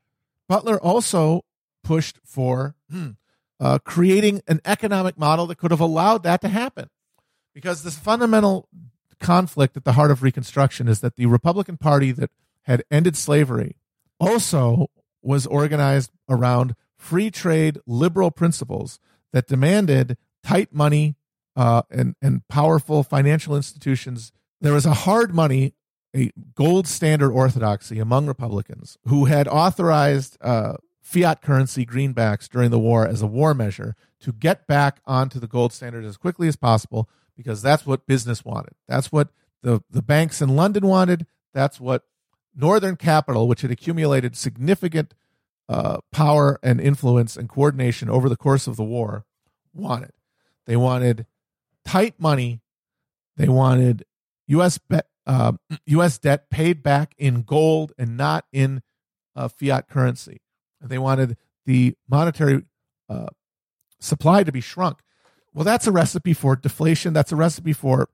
Butler also pushed for hmm, Uh, creating an economic model that could have allowed that to happen. Because this fundamental conflict at the heart of Reconstruction is that the Republican Party that had ended slavery also was organized around free trade liberal principles that demanded tight money uh, and, and powerful financial institutions. There was a hard money, a gold standard orthodoxy among Republicans who had authorized uh, fiat currency greenbacks during the war as a war measure to get back onto the gold standard as quickly as possible, because that's what business wanted. That's what the, the banks in London wanted. That's what Northern capital, which had accumulated significant uh, power and influence and coordination over the course of the war, wanted. They wanted tight money. They wanted U S, be- uh, U S debt paid back in gold and not in uh, fiat currency. They wanted the monetary uh, supply to be shrunk. Well, that's a recipe for deflation. That's a recipe for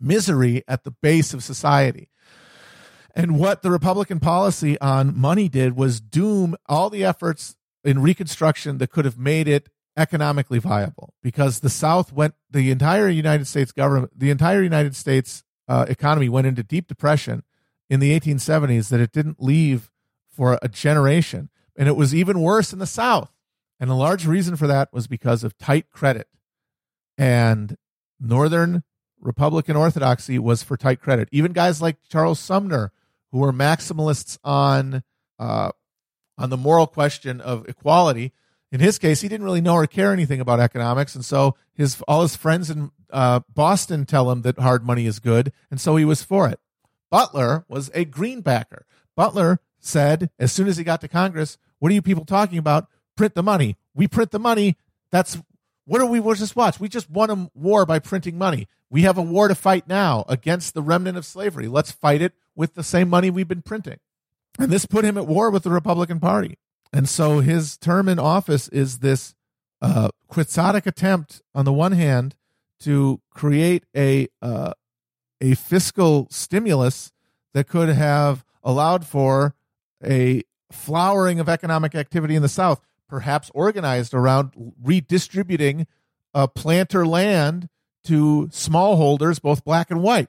misery at the base of society. And what the Republican policy on money did was doom all the efforts in Reconstruction that could have made it economically viable, because the South went, the entire United States government, the entire United States uh, economy went into deep depression in the eighteen seventies that it didn't leave for a generation. And it was even worse in the South. And a large reason for that was because of tight credit. And Northern Republican orthodoxy was for tight credit. Even guys like Charles Sumner, who were maximalists on uh, on the moral question of equality, in his case, he didn't really know or care anything about economics. And so his all his friends in uh, Boston tell him that hard money is good. And so he was for it. Butler was a greenbacker. Butler said, as soon as he got to Congress, "What are you people talking about? Print the money. We print the money. That's What are we worth this watch? We just won a war by printing money. We have a war to fight now against the remnant of slavery. Let's fight it with the same money we've been printing. And this put him at war with the Republican Party. And so his term in office is this uh, quixotic attempt, on the one hand, to create a uh, a fiscal stimulus that could have allowed for a flowering of economic activity in the South, perhaps organized around redistributing uh, planter land to smallholders, both black and white.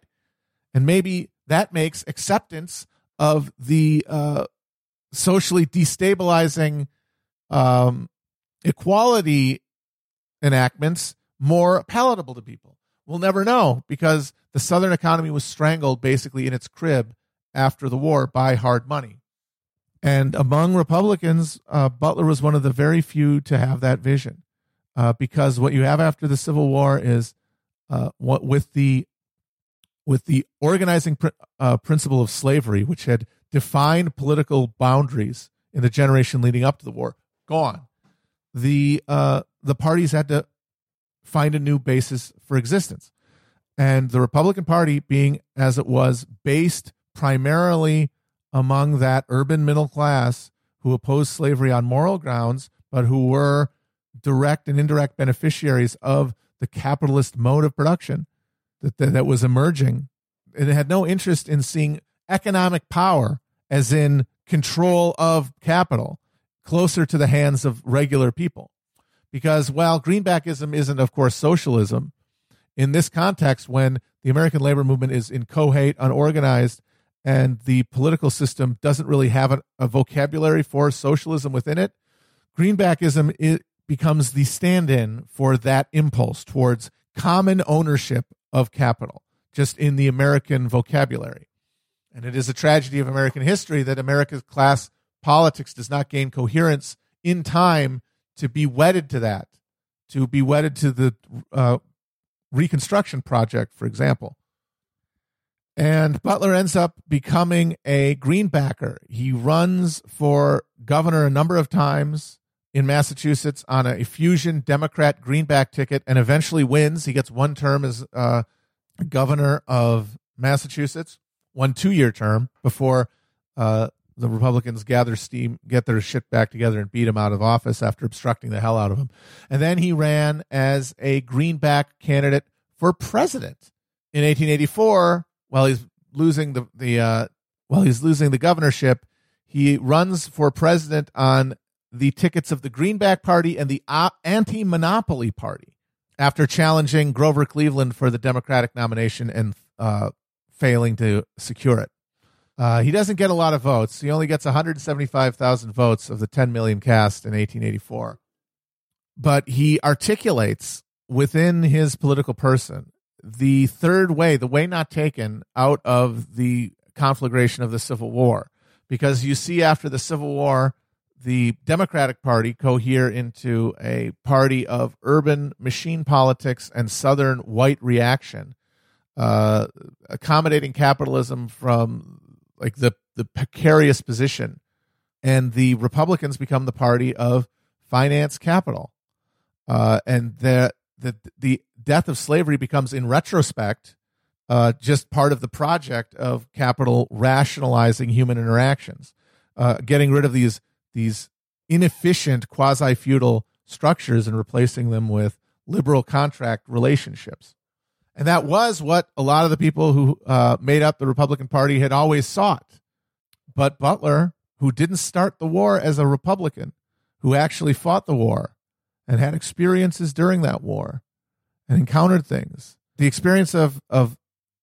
And maybe that makes acceptance of the uh, socially destabilizing um, equality enactments more palatable to people. We'll never know, because the Southern economy was strangled basically in its crib after the war by hard money. And among Republicans, uh, Butler was one of the very few to have that vision, uh, because what you have after the Civil War is uh, what with the with the organizing pr- uh, principle of slavery, which had defined political boundaries in the generation leading up to the war, gone. The uh, the parties had to find a new basis for existence, and the Republican Party, being as it was, based primarily among that urban middle class who opposed slavery on moral grounds, but who were direct and indirect beneficiaries of the capitalist mode of production that, that, that was emerging. And it had no interest in seeing economic power, as in control of capital, closer to the hands of regular people. Because while greenbackism isn't, of course, socialism, in this context, when the American labor movement is inchoate, unorganized, and the political system doesn't really have a, a vocabulary for socialism within it, greenbackism it becomes the stand-in for that impulse towards common ownership of capital, just in the American vocabulary. And it is a tragedy of American history that America's class politics does not gain coherence in time to be wedded to that, to be wedded to the uh, Reconstruction Project, for example. And Butler ends up becoming a greenbacker. He runs for governor a number of times in Massachusetts on a fusion Democrat greenback ticket, and eventually wins. He gets one term as uh, governor of Massachusetts, one two-year term before uh, the Republicans gather steam, get their shit back together, and beat him out of office after obstructing the hell out of him. And then he ran as a greenback candidate for president in eighteen eighty-four. While he's losing the the uh, while he's losing the governorship, he runs for president on the tickets of the Greenback Party and the Anti-Monopoly Party, after challenging Grover Cleveland for the Democratic nomination and uh, failing to secure it. Uh, he doesn't get a lot of votes. He only gets one hundred seventy-five thousand votes of the ten million cast in eighteen eighty-four. But he articulates within his political person the third way, the way not taken, out of the conflagration of the Civil War. Because you see, after the Civil War, the Democratic Party cohere into a party of urban machine politics and Southern white reaction, uh, accommodating capitalism from like the, the precarious position. And the Republicans become the party of finance capital. Uh, and that the the death of slavery becomes, in retrospect, uh, just part of the project of capital rationalizing human interactions, uh, getting rid of these these inefficient quasi-feudal structures and replacing them with liberal contract relationships. And that was what a lot of the people who uh, made up the Republican Party had always sought. But Butler, who didn't start the war as a Republican, who actually fought the war and had experiences during that war and encountered things. The experience of, of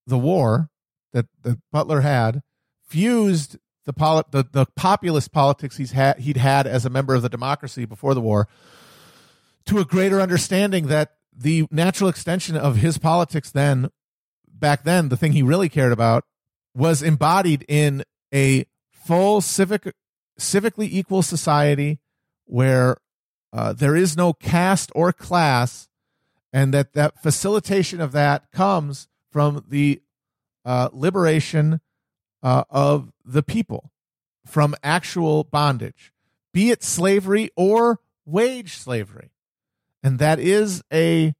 the war that, that Butler had fused the, poli- the the populist politics he's had he'd had as a member of the democracy before the war to a greater understanding that the natural extension of his politics then, back then, the thing he really cared about, was embodied in a full civic, civically equal society where uh, there is no caste or class. And that that facilitation of that comes from the uh, liberation uh, of the people from actual bondage, be it slavery or wage slavery. And that is a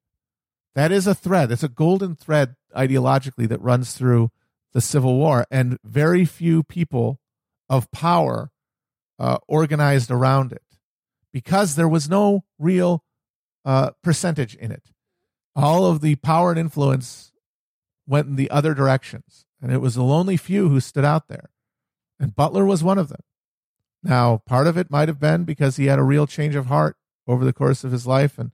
that is a thread. It's a golden thread ideologically that runs through the Civil War. And very few people of power uh, organized around it because there was no real uh, percentage in it. All of the power and influence went in the other directions. And it was the lonely few who stood out there. And Butler was one of them. Now, part of it might have been because he had a real change of heart over the course of his life, and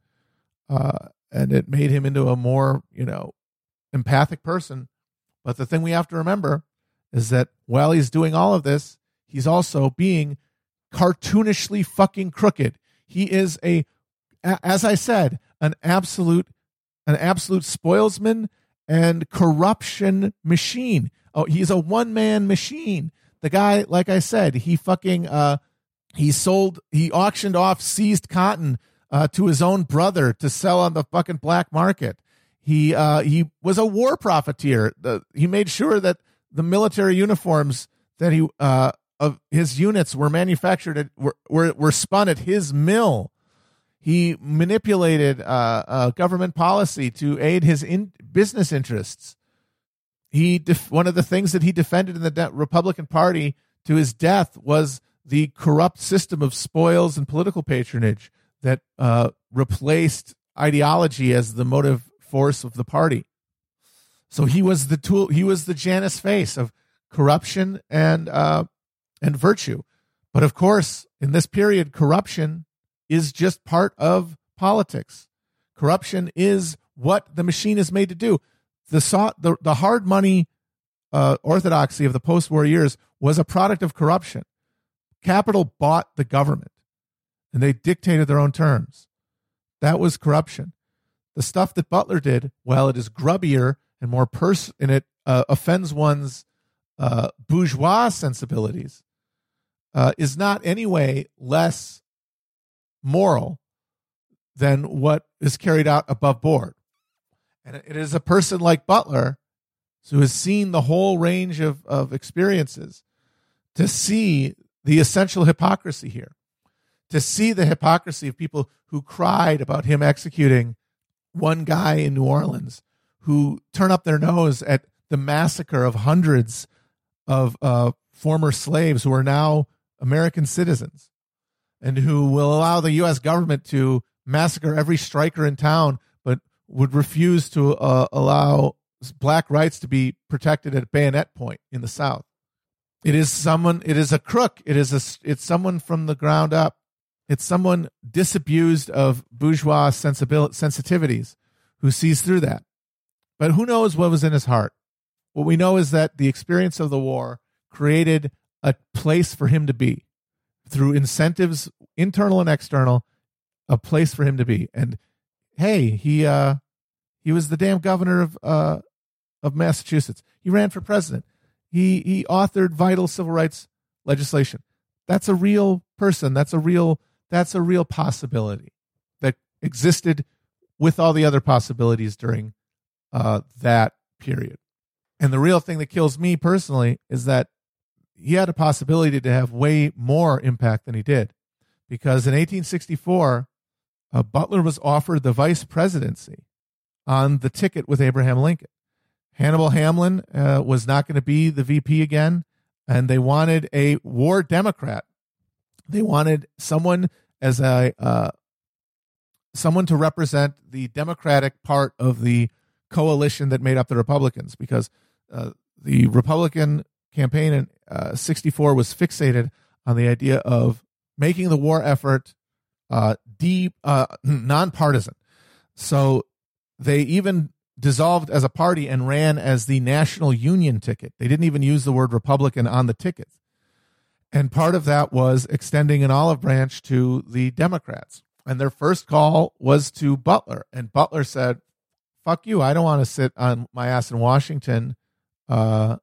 uh, and it made him into a more, you know, empathic person. But the thing we have to remember is that while he's doing all of this, he's also being cartoonishly fucking crooked. He is a, as I said, an absolute, an absolute spoilsman and corruption machine. Oh, he's a one-man machine. The guy, like I said, he fucking, uh, he sold, he auctioned off seized cotton uh, to his own brother to sell on the fucking black market. He, uh, he was a war profiteer. The, he made sure that the military uniforms that he, uh, of his units were manufactured, at, were, were, were spun at his mill. He manipulated uh, uh, government policy to aid his in- business interests. He def- one of the things that he defended in the de- Republican Party to his death was the corrupt system of spoils and political patronage that uh, replaced ideology as the motive force of the party. So he was the tool. He was the Janus face of corruption and uh, and virtue. But of course, in this period, corruption is just part of politics. Corruption is what the machine is made to do. The the, the hard money uh, orthodoxy of the post-war years was a product of corruption. Capital bought the government, and they dictated their own terms. That was corruption. The stuff that Butler did, while it is grubbier and more pers- and it uh, offends one's uh, bourgeois sensibilities, uh, is not anyway less moral than what is carried out above board. And it is a person like Butler who has seen the whole range of, of experiences to see the essential hypocrisy here, to see the hypocrisy of people who cried about him executing one guy in New Orleans, who turn up their nose at the massacre of hundreds of uh, former slaves who are now American citizens, and who will allow the U S government to massacre every striker in town, but would refuse to uh, allow black rights to be protected at bayonet point in the South. It is someone, it is a crook. It is a, it's someone from the ground up. It's someone disabused of bourgeois sensibil- sensitivities who sees through that. But who knows what was in his heart? What we know is that the experience of the war created a place for him to be. Through incentives, internal and external, a place for him to be. And hey, he uh, he was the damn governor of uh, of Massachusetts. He ran for president. He he authored vital civil rights legislation. That's a real person. That's a real that's a real possibility that existed with all the other possibilities during uh, that period. And the real thing that kills me personally is that he had a possibility to have way more impact than he did, because in eighteen sixty-four, uh, Butler was offered the vice presidency on the ticket with Abraham Lincoln. Hannibal Hamlin uh, was not going to be the V P again, and they wanted a war Democrat. They wanted someone as a uh, someone to represent the Democratic part of the coalition that made up the Republicans, because uh, the Republican campaign in uh, sixty-four was fixated on the idea of making the war effort uh, deep, uh, nonpartisan. So they even dissolved as a party and ran as the National Union ticket. They didn't even use the word Republican on the ticket. And part of that was extending an olive branch to the Democrats. And their first call was to Butler. And Butler said, fuck you, I don't want to sit on my ass in Washington uh,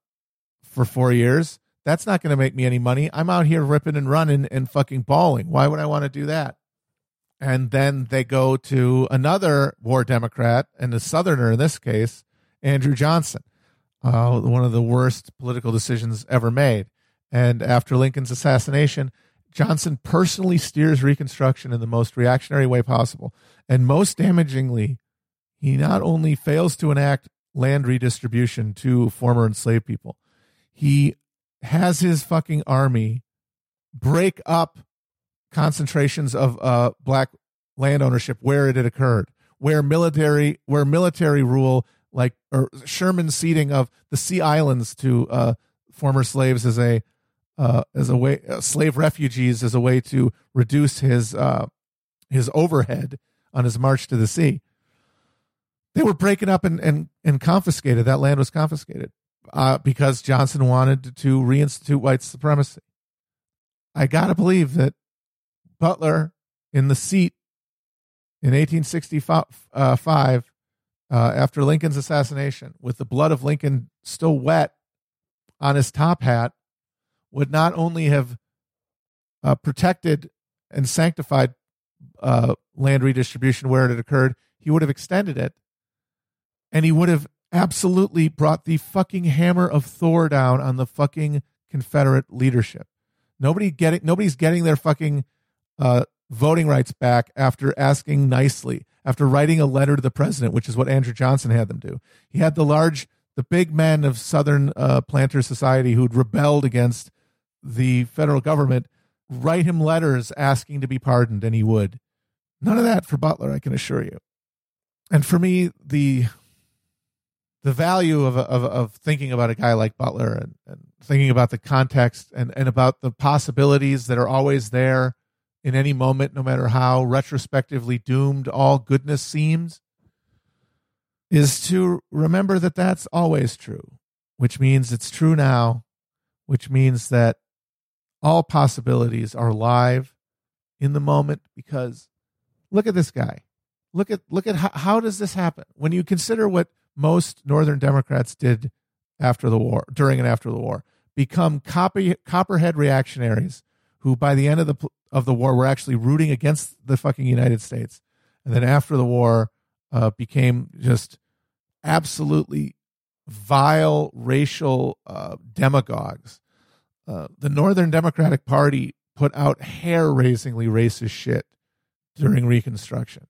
for four years. That's not going to make me any money. I'm out here ripping and running and fucking balling. Why would I want to do that? And then they go to another war Democrat, and a Southerner in this case, Andrew Johnson, uh, one of the worst political decisions ever made. And after Lincoln's assassination, Johnson personally steers Reconstruction in the most reactionary way possible. And most damagingly, he not only fails to enact land redistribution to former enslaved people, he has his fucking army break up concentrations of uh, black land ownership where it had occurred, where military where military rule, like or Sherman's ceding of the Sea Islands to uh, former slaves as a uh, as a way uh, slave refugees as a way to reduce his uh, his overhead on his march to the sea. They were breaking up and and, and confiscated. That land was confiscated uh, because Johnson wanted to reinstitute white supremacy. I gotta believe that Butler in the seat in eighteen sixty-five, uh, five, uh, after Lincoln's assassination, with the blood of Lincoln still wet on his top hat, would not only have uh, protected and sanctified uh, land redistribution where it had occurred, he would have extended it, and he would have absolutely brought the fucking hammer of Thor down on the fucking Confederate leadership. Nobody getting, nobody's getting their fucking uh, voting rights back after asking nicely, after writing a letter to the president, which is what Andrew Johnson had them do. He had the large, the big men of Southern uh, Planter Society who'd rebelled against the federal government write him letters asking to be pardoned, and he would. None of that for Butler, I can assure you. And for me, the the value of, of of thinking about a guy like Butler and, and thinking about the context and, and about the possibilities that are always there in any moment, no matter how retrospectively doomed all goodness seems, is to remember that that's always true, which means it's true now, which means that all possibilities are live in the moment. Because look at this guy. Look at look at how, how does this happen? When you consider what most Northern Democrats did after the war, during and after the war, become copy, copperhead reactionaries who by the end of the of the war were actually rooting against the fucking United States. And then after the war uh, became just absolutely vile racial uh, demagogues. Uh, the Northern Democratic Party put out hair-raisingly racist shit during Reconstruction.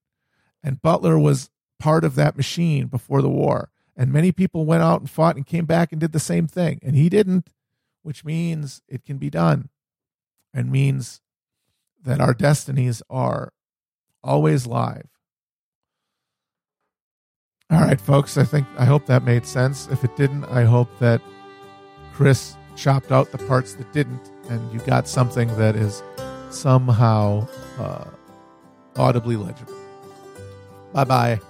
And Butler was part of that machine before the war, and many people went out and fought and came back and did the same thing, and he didn't, which means it can be done and means that our destinies are always live. All right, folks, I think I hope that made sense. If it didn't, I hope that Chris chopped out the parts that didn't and you got something that is somehow uh, audibly legible. Bye-bye.